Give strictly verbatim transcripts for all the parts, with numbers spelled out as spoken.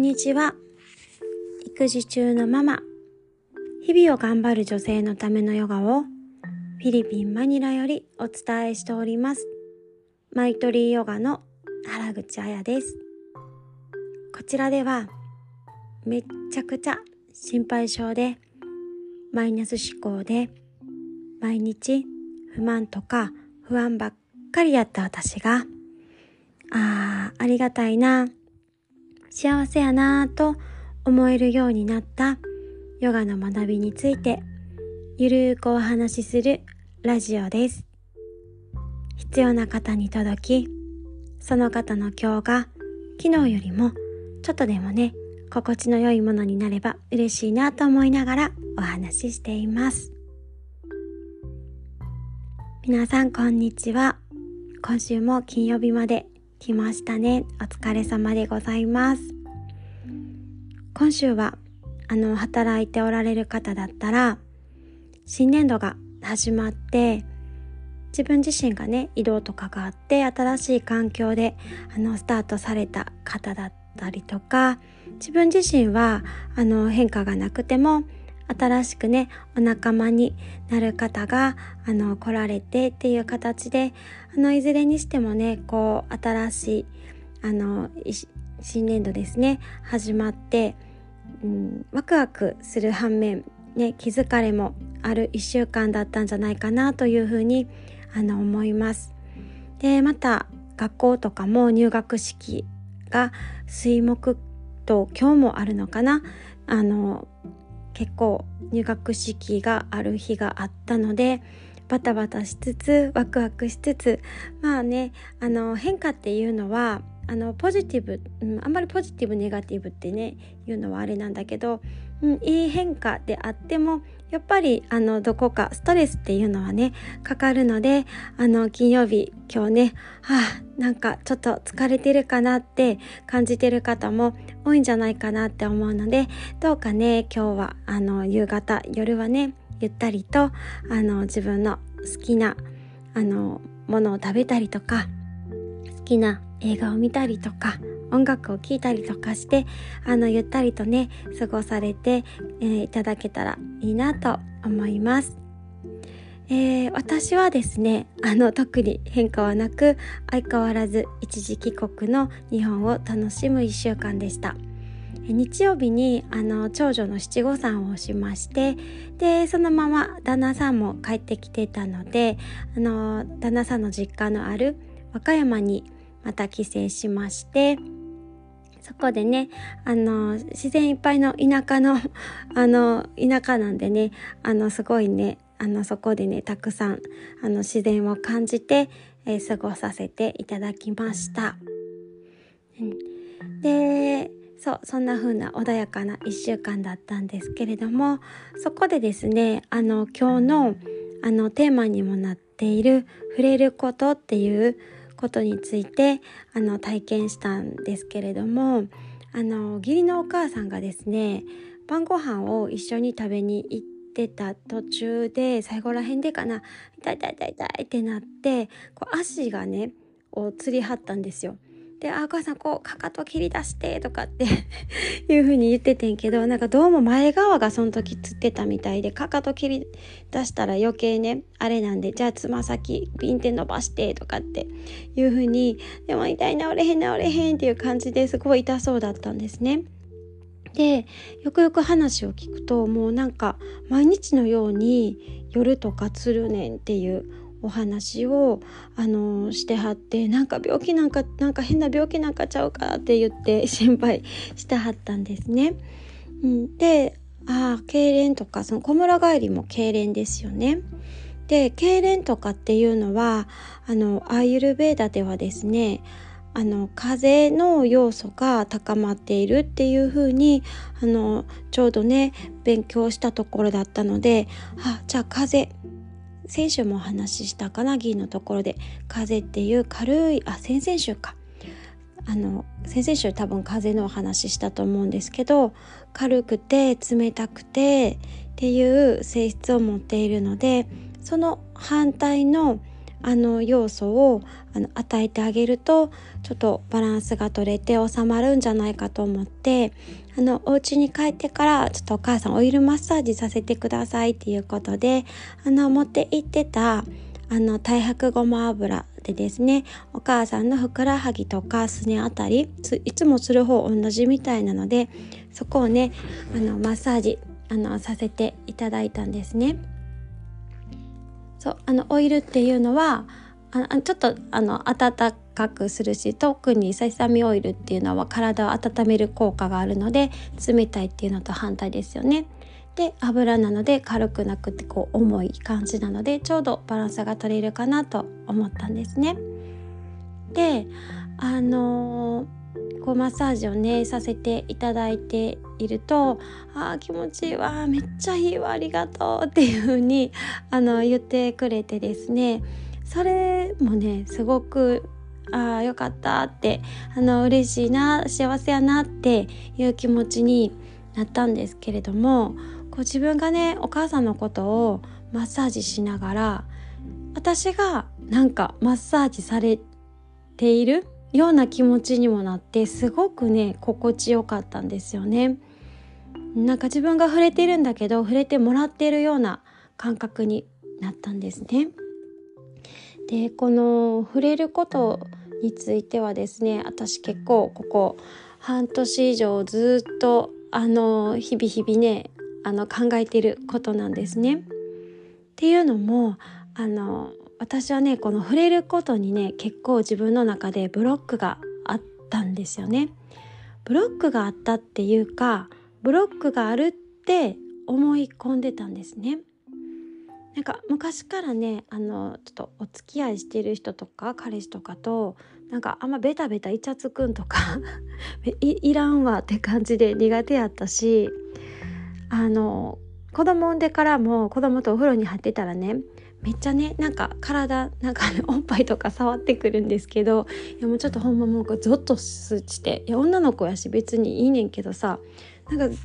んにちは。育児中のママ、日々を頑張る女性のためのヨガをフィリピンマニラよりお伝えしております。マイトリーヨガの原口彩です。こちらではめっちゃくちゃ心配性でマイナス思考で毎日不満とか不安ばっかりやった私が、あーありがたいな、幸せやなぁと思えるようになったヨガの学びについてゆるーくお話しするラジオです。必要な方に届き、その方の今日が昨日よりもちょっとでもね、心地の良いものになれば嬉しいなと思いながらお話ししています。皆さんこんにちは。今週も金曜日まで来ましたね。お疲れ様でございます。今週はあの働いておられる方だったら、新年度が始まって自分自身がね、移動とかがあって新しい環境であのスタートされた方だったりとか、自分自身はあの変化がなくても新しくね、お仲間になる方があの来られてっていう形で、あのいずれにしてもね、こう新しいあの新年度ですね、始まって、うん、ワクワクする反面、ね、気づかれもあるいっしゅうかんだったんじゃないかなというふうにあの思います。で、また学校とかも入学式が水木と今日もあるのかな、あの結構入学式がある日があったので、バタバタしつつワクワクしつつ、まあね、あの変化っていうのはあのポジティブ、うん、あんまりポジティブネガティブってね言うのはあれなんだけど、うん、いい変化であってもやっぱりあのどこかストレスっていうのはねかかるので、あの金曜日今日ね、はあ、なんかちょっと疲れてるかなって感じてる方も多いんじゃないかなって思うので、どうかね今日はあの夕方夜はね、ゆったりとあの自分の好きなあのものを食べたりとか、好きな映画を見たりとか音楽を聴いたりとかして、あのゆったりとね過ごされて、えー、いただけたらいいなと思います。えー、私はですね、あの特に変化はなく、相変わらず一時帰国の日本を楽しむいっしゅうかんでした。日曜日にあの長女の七五三をしまして、でそのまま旦那さんも帰ってきてたので、あの旦那さんの実家のある和歌山にまた帰省しまして、そこでね、あの自然いっぱいの田舎のあの田舎なんでね、あのすごいね、あのそこでねたくさんあの自然を感じて、えー、過ごさせていただきました。うん、でそうそんな風な穏やかないっしゅうかんだったんですけれども、そこでですね、あの今日のあのテーマにもなっている触れることっていうことについてあの体験したんですけれども、あの義理のお母さんがですね、晩ご飯を一緒に食べに行ってた途中で、最後らへんでかな、痛い痛い痛い痛いってなって、こう足がねをつり張ったんですよ。で、あ、お母さんこうかかと切り出してとかっていう風に言っててんけど、なんかどうも前側がその時つってたみたいで、かかと切り出したら余計ねあれなんで、じゃあつま先ビンって伸ばしてとかっていう風に、でも痛い治れへん治れへんっていう感じですごい痛そうだったんですね。で、よくよく話を聞くと、もうなんか毎日のように夜とかつるねんっていうお話をあのしてはって、なんか病気なんかなんか変な病気なんかちゃうかって言って心配してはったんですね。うん、で、ああ痙攣とか、その小村帰りも痙攣ですよね。で、痙攣とかっていうのはあのアーユルヴェーダではですね、あの風邪の要素が高まっているっていうふうにあのちょうどね勉強したところだったので、あ、じゃあ風邪、先週もお話ししたかな、議員のところで風邪っていう軽い、あ、先々週か、あの先々週多分風邪のお話ししたと思うんですけど、軽くて冷たくてっていう性質を持っているので、その反対のあの要素をあの与えてあげると、ちょっとバランスが取れて収まるんじゃないかと思って、あのお家に帰ってからちょっとお母さんオイルマッサージさせてくださいっていうことで、あの持って行ってたあの太白ごま油でですね、お母さんのふくらはぎとかすねあたり、いつもする方同じみたいなので、そこをねあのマッサージあのさせていただいたんですね。そう、あのオイルっていうのはあちょっとあの温かくするし、特にセサミオイルっていうのは体を温める効果があるので、冷たいっていうのと反対ですよね。で、油なので軽くなくてこう重い感じなので、ちょうどバランスが取れるかなと思ったんですね。で、あのー、こうマッサージをねさせていただいていると、あー気持ちいいわ、めっちゃいいわ、ありがとうっていう風にあの言ってくれてですね、それもねすごくあーよかったって、あの嬉しいな、幸せやなっていう気持ちになったんですけれども、こう自分がねお母さんのことをマッサージしながら、私がなんかマッサージされているような気持ちにもなって、すごくね心地よかったんですよね。なんか自分が触れているんだけど、触れてもらっているような感覚になったんですね。で、この触れることについてはですね、私結構ここ半年以上ずっとあの日々日々ねあの考えていることなんですね。っていうのも、あの私はねこの触れることにね結構自分の中でブロックがあったんですよね。ブロックがあったっていうか、ブロックがあるって思い込んでたんですね。なんか昔からねあのちょっとお付き合いしてる人とか彼氏とかと、なんかあんまベタベタイチャつくんとかい, いらんわって感じで苦手やったし、あの子供産んでからも子供とお風呂に入ってたらね、めっちゃねなんか体なんか、ね、おっぱいとか触ってくるんですけど、いやもうちょっとほんまもうゾッとして、いや女の子やし別にいいねんけどさ、なんか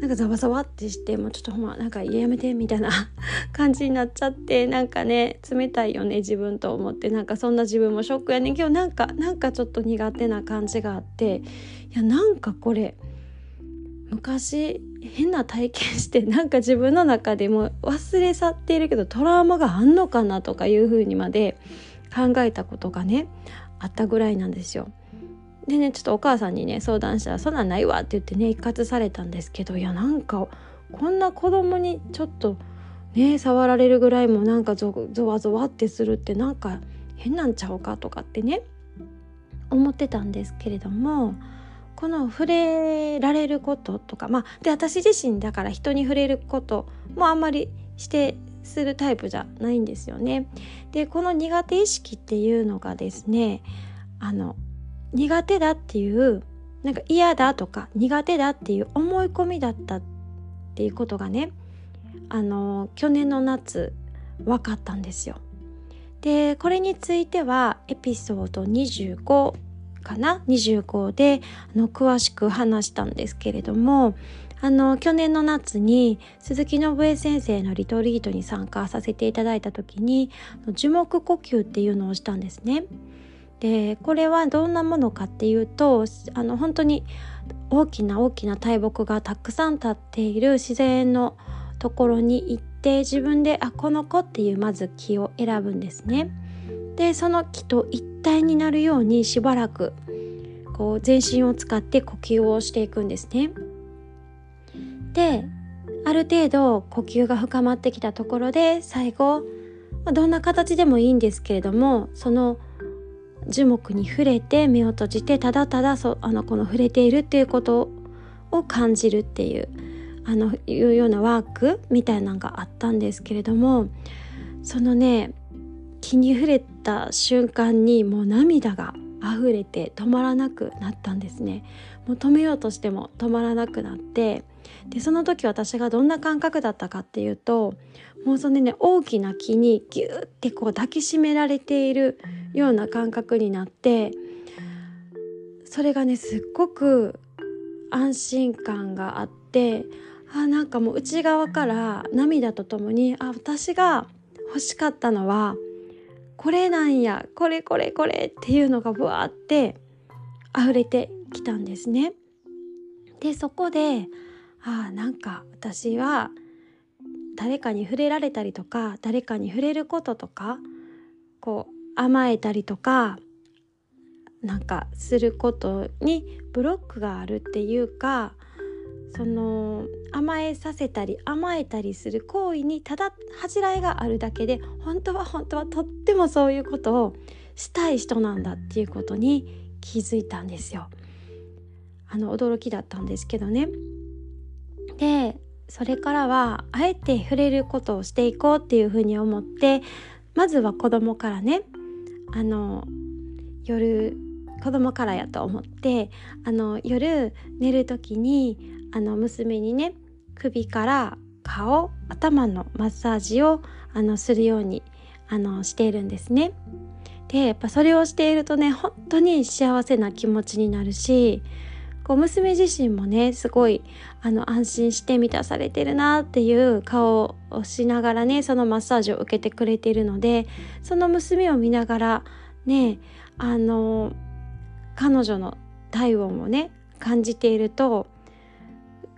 なんかざわざわってして、もうちょっとほんまなんかやめてみたいな感じになっちゃって、なんかね冷たいよね自分と思って、なんかそんな自分もショックやねんけど、なんかなんかちょっと苦手な感じがあって、いやなんかこれ昔変な体験して、なんか自分の中でも忘れ去っているけどトラウマがあんのかなとかいう風にまで考えたことがねあったぐらいなんですよ。でね、ちょっとお母さんにね相談したら、そんなんないわって言ってね一括されたんですけど、いやなんかこんな子供にちょっとね触られるぐらいもなんかゾワゾワってするってなんか変なんちゃうかとかってね思ってたんですけれども、この触れられることとか、まあで私自身だから人に触れることもあんまりしてするタイプじゃないんですよね。で、この苦手意識っていうのがですね、あの苦手だっていう、なんか嫌だとか苦手だっていう思い込みだったっていうことがね、あの去年の夏分かったんですよ。で、これについてはエピソードにじゅうごかなにじゅうごであの詳しく話したんですけれども、あの去年の夏に鈴木信枝先生のリトリートに参加させていただいた時に、樹木呼吸っていうのをしたんですね。で、これはどんなものかっていうと、あの本当に大きな大きな大木がたくさん立っている自然のところに行って、自分であこの子っていうまず木を選ぶんですね。で、その木と一体になるようにしばらくこう全身を使って呼吸をしていくんですね。で、ある程度呼吸が深まってきたところで、最後どんな形でもいいんですけれども、その樹木に触れて目を閉じて、ただただそあのこの触れているっていうことを感じるっていうあのいうようなワークみたいなのがあったんですけれども、そのね気に触れた瞬間にもう涙が溢れて止まらなくなったんですね。もう止めようとしても止まらなくなって、でその時私がどんな感覚だったかっていうと、もうそのね大きな木にギューってこう抱きしめられているような感覚になって、それがねすっごく安心感があって、あなんかもう内側から涙とともに、あ私が欲しかったのはこれなんや、これこれこれっていうのがぶわーって溢れてきたんですね。でそこであなんか私は誰かに触れられたりとか、誰かに触れることとか、こう甘えたりとかなんかすることにブロックがあるっていうか、その甘えさせたり甘えたりする行為にただ恥じらいがあるだけで、本当は本当はとってもそういうことをしたい人なんだっていうことに気づいたんですよ。あの驚きだったんですけどね。でそれからはあえて触れることをしていこうっていうふうに思って、まずは子供からね、あの夜子供からやと思って、あの夜寝る時にあの娘にね、首から顔、頭のマッサージをあのするようにあのしているんですね。でやっぱそれをしているとね、本当に幸せな気持ちになるし、こう娘自身もねすごいあの安心して満たされてるなっていう顔をしながらね、そのマッサージを受けてくれているので、その娘を見ながらね、あの彼女の体温をね感じていると、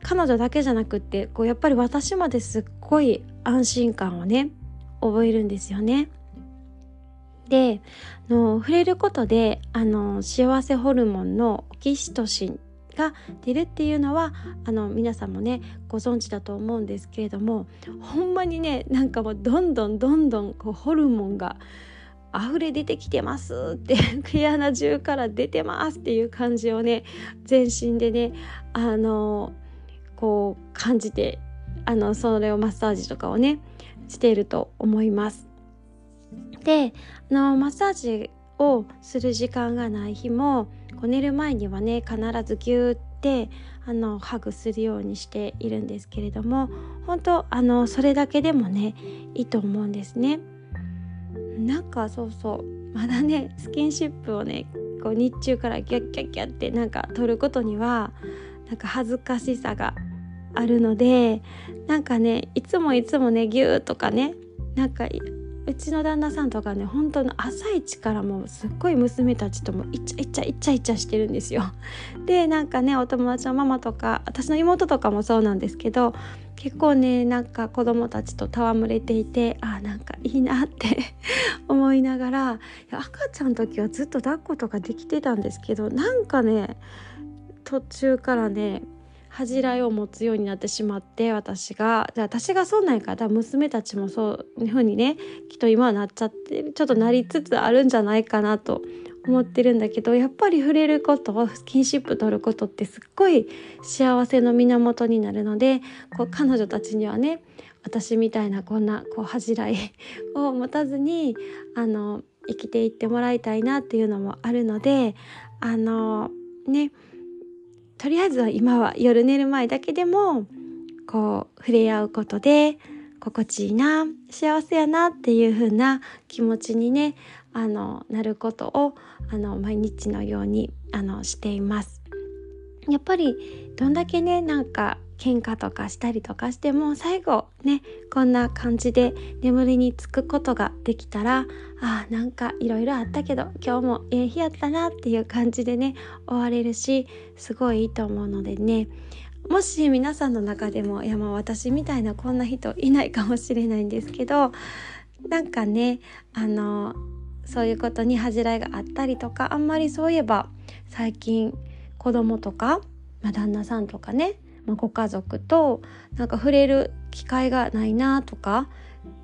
彼女だけじゃなくってこうやっぱり私まですっごい安心感をね覚えるんですよね。であの触れることであの幸せホルモンのオキシトシンが出るっていうのはあの皆さんもねご存知だと思うんですけれども、ほんまにねなんかもうどんどんどんどんこうホルモンが溢れ出てきてますって毛穴中から出てますっていう感じをね全身でねあのこう感じて、あのそれをマッサージとかをねしていると思います。であのマッサージをする時間がない日もこう寝る前にはね必ずギューってあのハグするようにしているんですけれども、本当あのそれだけでもねいいと思うんですね。なんかそうそうまだねスキンシップをねこう日中からギャッギャッギャッってなんか取ることにはなんか恥ずかしさがあるので、なんかねいつもいつもねギューとかね、なんかうちの旦那さんとかね本当の朝一からもうすっごい娘たちともイチャイチャイチャイチャしてるんですよ。でなんかねお友達のママとか私の妹とかもそうなんですけど、結構ねなんか子供たちと戯れていて、あなんかいいなって思いながら、いや赤ちゃんの時はずっと抱っことかできてたんですけど、なんかね途中からね恥じらいを持つようになってしまって、私がじゃあ私がそうないから、娘たちもそういうふうにねきっと今はなっちゃってちょっとなりつつあるんじゃないかなと思ってるんだけど、やっぱり触れることをスキンシップ取ることってすっごい幸せの源になるので、こう彼女たちにはね私みたいなこんなこう恥じらいを持たずにあの生きていってもらいたいなっていうのもあるので、あのねとりあえずは今は夜寝る前だけでもこう触れ合うことで心地いいな、幸せやなっていう風な気持ちにねあのなることをあの毎日のようにあのしています。やっぱりどんだけねなんか喧嘩とかしたりとかしても、最後ねこんな感じで眠りにつくことができたら、あーなんかいろいろあったけど今日もええ日やったなっていう感じでね終われるし、すごいいいと思うのでね、もし皆さんの中でもいやもう私みたいなこんな人いないかもしれないんですけど、なんかねあのそういうことに恥じらいがあったりとか、あんまりそういえば最近子供とか、まあ、旦那さんとかねご家族となんか触れる機会がないなとか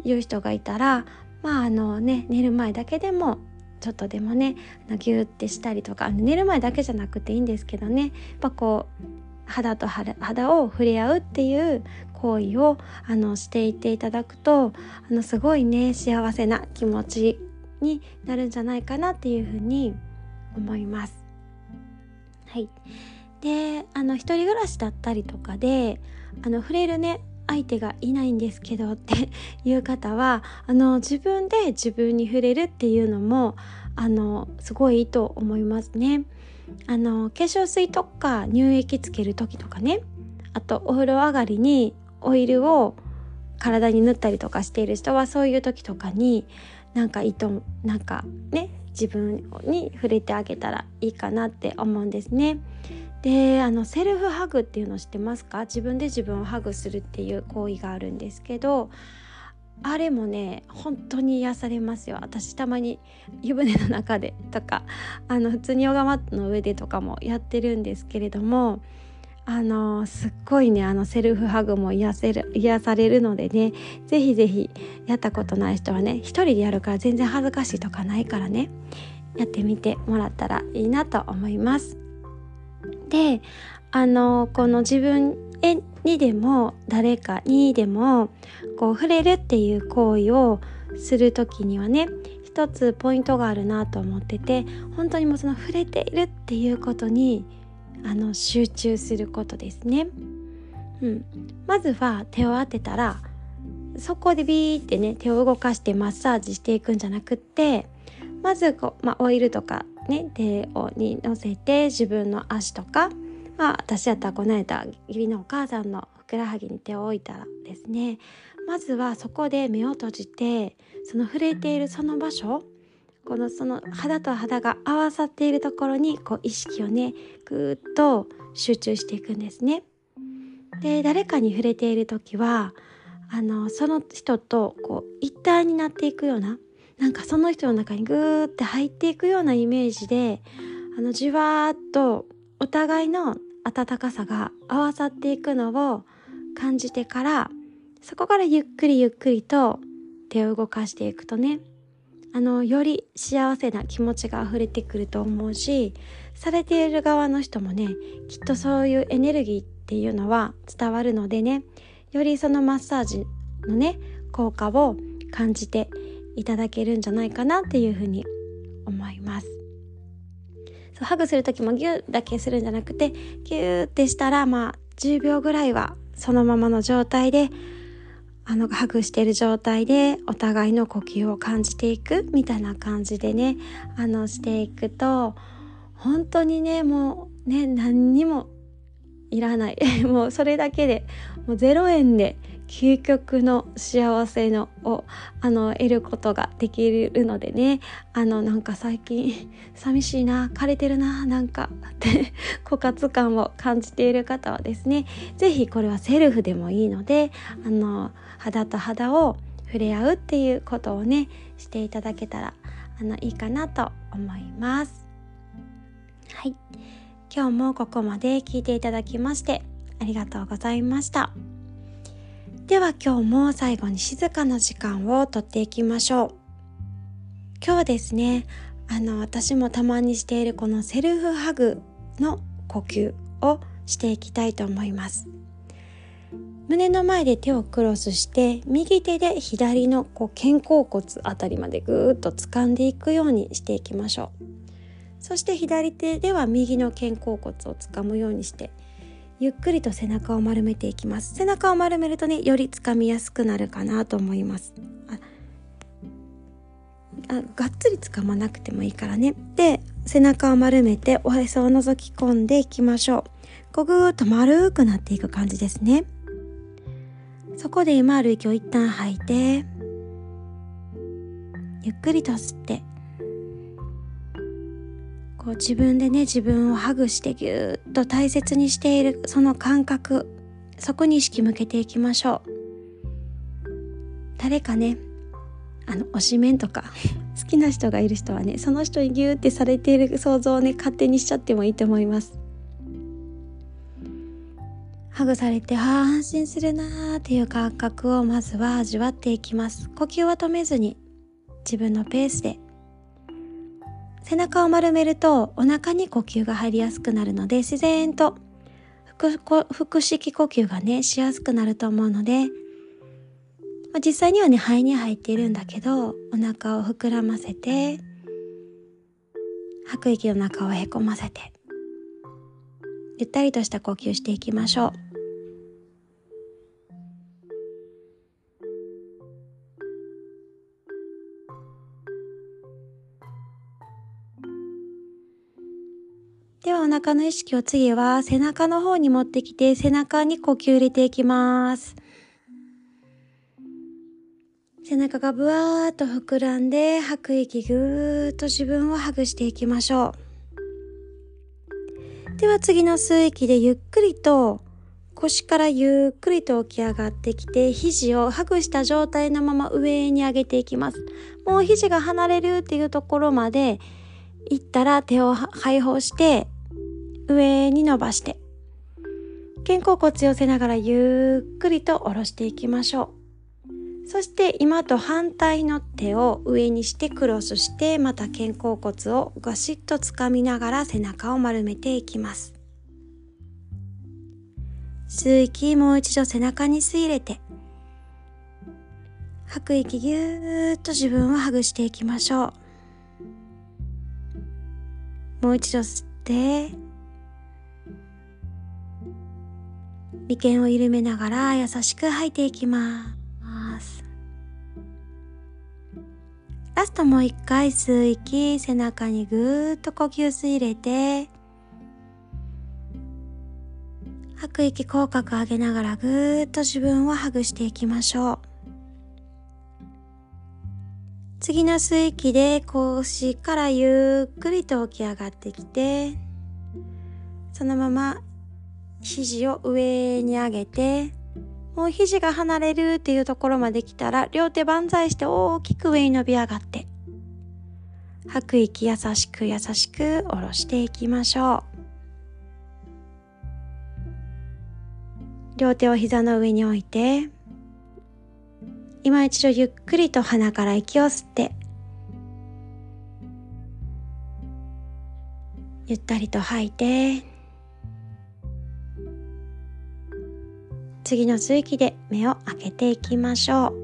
いう人がいたら、まああのね寝る前だけでもちょっとでもねギューってしたりとか、寝る前だけじゃなくていいんですけどね、やっぱこう肌と肌、肌を触れ合うっていう行為をあのしていっていただくと、あのすごいね幸せな気持ちになるんじゃないかなっていうふうに思います。はい。であの一人暮らしだったりとかであの触れるね相手がいないんですけどっていう方は、あの自分で自分に触れるっていうのもあのすごいいいと思いますね。あの化粧水とか乳液つける時とかね、あとお風呂上がりにオイルを体に塗ったりとかしている人は、そういう時とかになんかいいと、なんかね、自分に触れてあげたらいいかなって思うんですね。で、あのセルフハグっていうの知ってますか？自分で自分をハグするっていう行為があるんですけど、あれもね本当に癒されますよ。私たまに湯船の中でとか、あの普通にヨガマットの上でとかもやってるんですけれども、あのすっごいね、あのセルフハグも癒せる、癒されるのでね、ぜひぜひやったことない人はね、一人でやるから全然恥ずかしいとかないからね、やってみてもらったらいいなと思います。で、あのこの自分にでも誰かにでもこう触れるっていう行為をする時にはね、一つポイントがあるなと思ってて、本当にもうその触れているっていうことにあの集中することですね、うん、まずは手を当てたらそこでビーってね手を動かしてマッサージしていくんじゃなくって、まずこう、まあ、オイルとかね手をにのせて自分の足とか、まあ、私やったらこないだ義理のお母さんのふくらはぎに手を置いたらですね、まずはそこで目を閉じて、その触れているその場所、このその肌と肌が合わさっているところにこう意識をねぐーっと集中していくんですね。で、誰かに触れているときはあのその人とこう一体になっていくような、なんかその人の中にぐーって入っていくようなイメージで、あのじわーっとお互いの温かさが合わさっていくのを感じてから、そこからゆっくりゆっくりと手を動かしていくとね、あのより幸せな気持ちが溢れてくると思うし、されている側の人もねきっとそういうエネルギーっていうのは伝わるのでね、よりそのマッサージのね効果を感じていただけるんじゃないかなっていうふうに思います。ハグする時もギュッだけするんじゃなくて、ギュッてしたらまあじゅうびょうぐらいはそのままの状態で、あのハグしている状態でお互いの呼吸を感じていくみたいな感じでね、あのしていくと本当にね、もうね何にもいらないもうそれだけでもうゼロえんで究極の幸せのをあの得ることができるのでね、あのなんか最近寂しいな、枯れてるな、なんかって枯渇感を感じている方はですね、ぜひこれはセルフでもいいので、あの肌と肌を触れ合うっていうことをねしていただけたらあのいいかなと思います。はい、今日もここまで聞いていただきましてありがとうございました。では今日も最後に静かな時間をとっていきましょう。今日はですね、あの私もたまにしているこのセルフハグの呼吸をしていきたいと思います。胸の前で手をクロスして、右手で左のこう肩甲骨あたりまでぐーっと掴んでいくようにしていきましょう。そして左手では右の肩甲骨を掴むようにして、ゆっくりと背中を丸めていきます。背中を丸めるとね、よりつかみやすくなるかなと思います。ああ、がっつりつかまなくてもいいからね。で、背中を丸めておへそを覗き込んでいきましょう。こうぐーっと丸くなっていく感じですね。そこで今ある息を一旦吐いて、ゆっくりと吸って、自分でね自分をハグしてぎゅーっと大切にしているその感覚、そこに意識向けていきましょう。誰かね、あの推しメンとか好きな人がいる人はね、その人にぎゅーってされている想像をね勝手にしちゃってもいいと思います。ハグされて、あー安心するなーっていう感覚をまずは味わっていきます。呼吸は止めずに自分のペースで。背中を丸めるとお腹に呼吸が入りやすくなるので、自然と腹式呼吸がねしやすくなると思うので、まあ、実際にはね肺に入っているんだけど、お腹を膨らませて吐く息の中をへこませて、ゆったりとした呼吸していきましょう。ではお腹の意識を次は背中の方に持ってきて、背中に呼吸入れていきます。背背中がぶわーっと膨らんで、吐く息ぐーっと自分をハグしていきましょう。では次の吸う息でゆっくりと腰からゆっくりと起き上がってきて、肘をハグした状態のまま上に上げていきます。もう肘が離れるっていうところまでいったら手を解放して上に伸ばして、肩甲骨寄せながらゆっくりと下ろしていきましょう。そして今と反対の手を上にしてクロスして、また肩甲骨をガシッと掴みながら背中を丸めていきます。吸う息、もう一度背中に吸い入れて、吐く息ぎゅーっと自分をハグしていきましょう。もう一度吸って眉間を緩めながら優しく吐いていきます。ラストもう一回吸う息、背中にぐーっと呼吸吸い入れて、吐く息、口角上げながらぐーっと自分をハグしていきましょう。次の吸う息で腰からゆっくりと起き上がってきて、そのまま肘を上に上げて、もう肘が離れるっていうところまで来たら両手万歳して大きく上に伸び上がって、吐く息、優しく優しく下ろしていきましょう。両手を膝の上に置いて、今一度ゆっくりと鼻から息を吸って、ゆったりと吐いて、次の吸う息で目を開けていきましょう。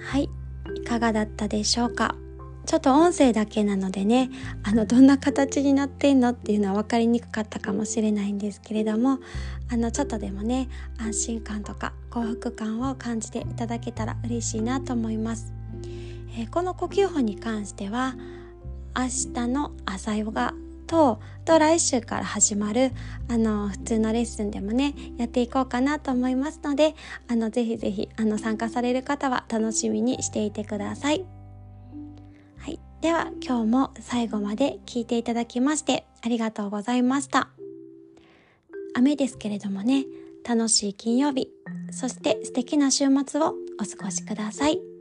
はい、いかがだったでしょうか。ちょっと音声だけなのでね、あのどんな形になってんのっていうのは分かりにくかったかもしれないんですけれども、あのちょっとでもね、安心感とか幸福感を感じていただけたら嬉しいなと思います、えー、この呼吸法に関しては明日の朝ヨガと、あと来週から始まるあの普通のレッスンでもね、やっていこうかなと思いますので、あのぜひぜひあの参加される方は楽しみにしていてください。では今日も最後まで聞いていただきましてありがとうございました。雨ですけれどもね、楽しい金曜日、そして素敵な週末をお過ごしください。